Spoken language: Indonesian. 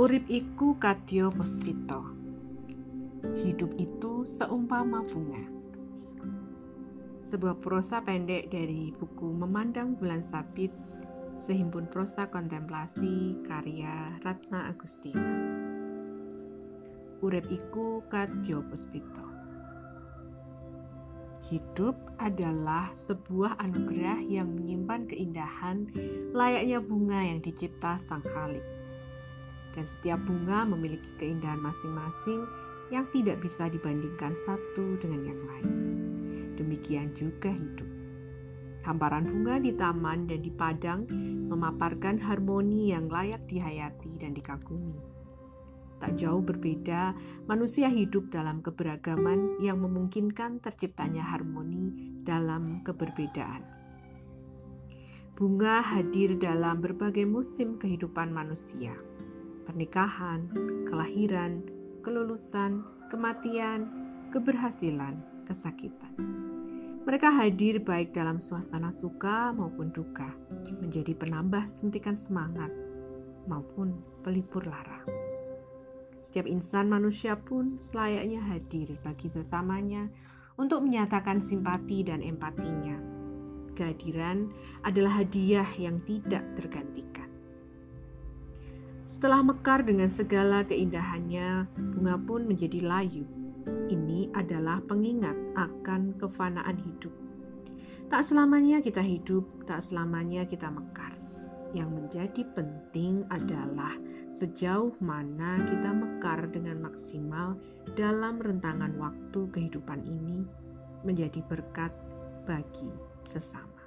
Urip iku kadya puspita. Hidup itu seumpama bunga. Sebuah prosa pendek dari buku Memandang Bulan Sabit, sehimpun prosa kontemplasi karya Ratna Agustina. Urip iku kadya puspita. Hidup adalah sebuah anugerah yang menyimpan keindahan layaknya bunga yang dicipta Sang Khalik. Dan setiap bunga memiliki keindahan masing-masing yang tidak bisa dibandingkan satu dengan yang lain. Demikian juga hidup. Hamparan bunga di taman dan di padang memaparkan harmoni yang layak dihayati dan dikagumi. Tak jauh berbeda, manusia hidup dalam keberagaman yang memungkinkan terciptanya harmoni dalam keberbedaan. Bunga hadir dalam berbagai musim kehidupan manusia. Pernikahan, kelahiran, kelulusan, kematian, keberhasilan, kesakitan. Mereka hadir baik dalam suasana suka maupun duka, menjadi penambah suntikan semangat maupun pelipur lara. Setiap insan manusia pun selayaknya hadir bagi sesamanya untuk menyatakan simpati dan empatinya. Kehadiran adalah hadiah yang tidak tergantikan. Setelah mekar dengan segala keindahannya, bunga pun menjadi layu. Ini adalah pengingat akan kefanaan hidup. Tak selamanya kita hidup, tak selamanya kita mekar. Yang menjadi penting adalah sejauh mana kita mekar dengan maksimal dalam rentangan waktu kehidupan ini menjadi berkat bagi sesama.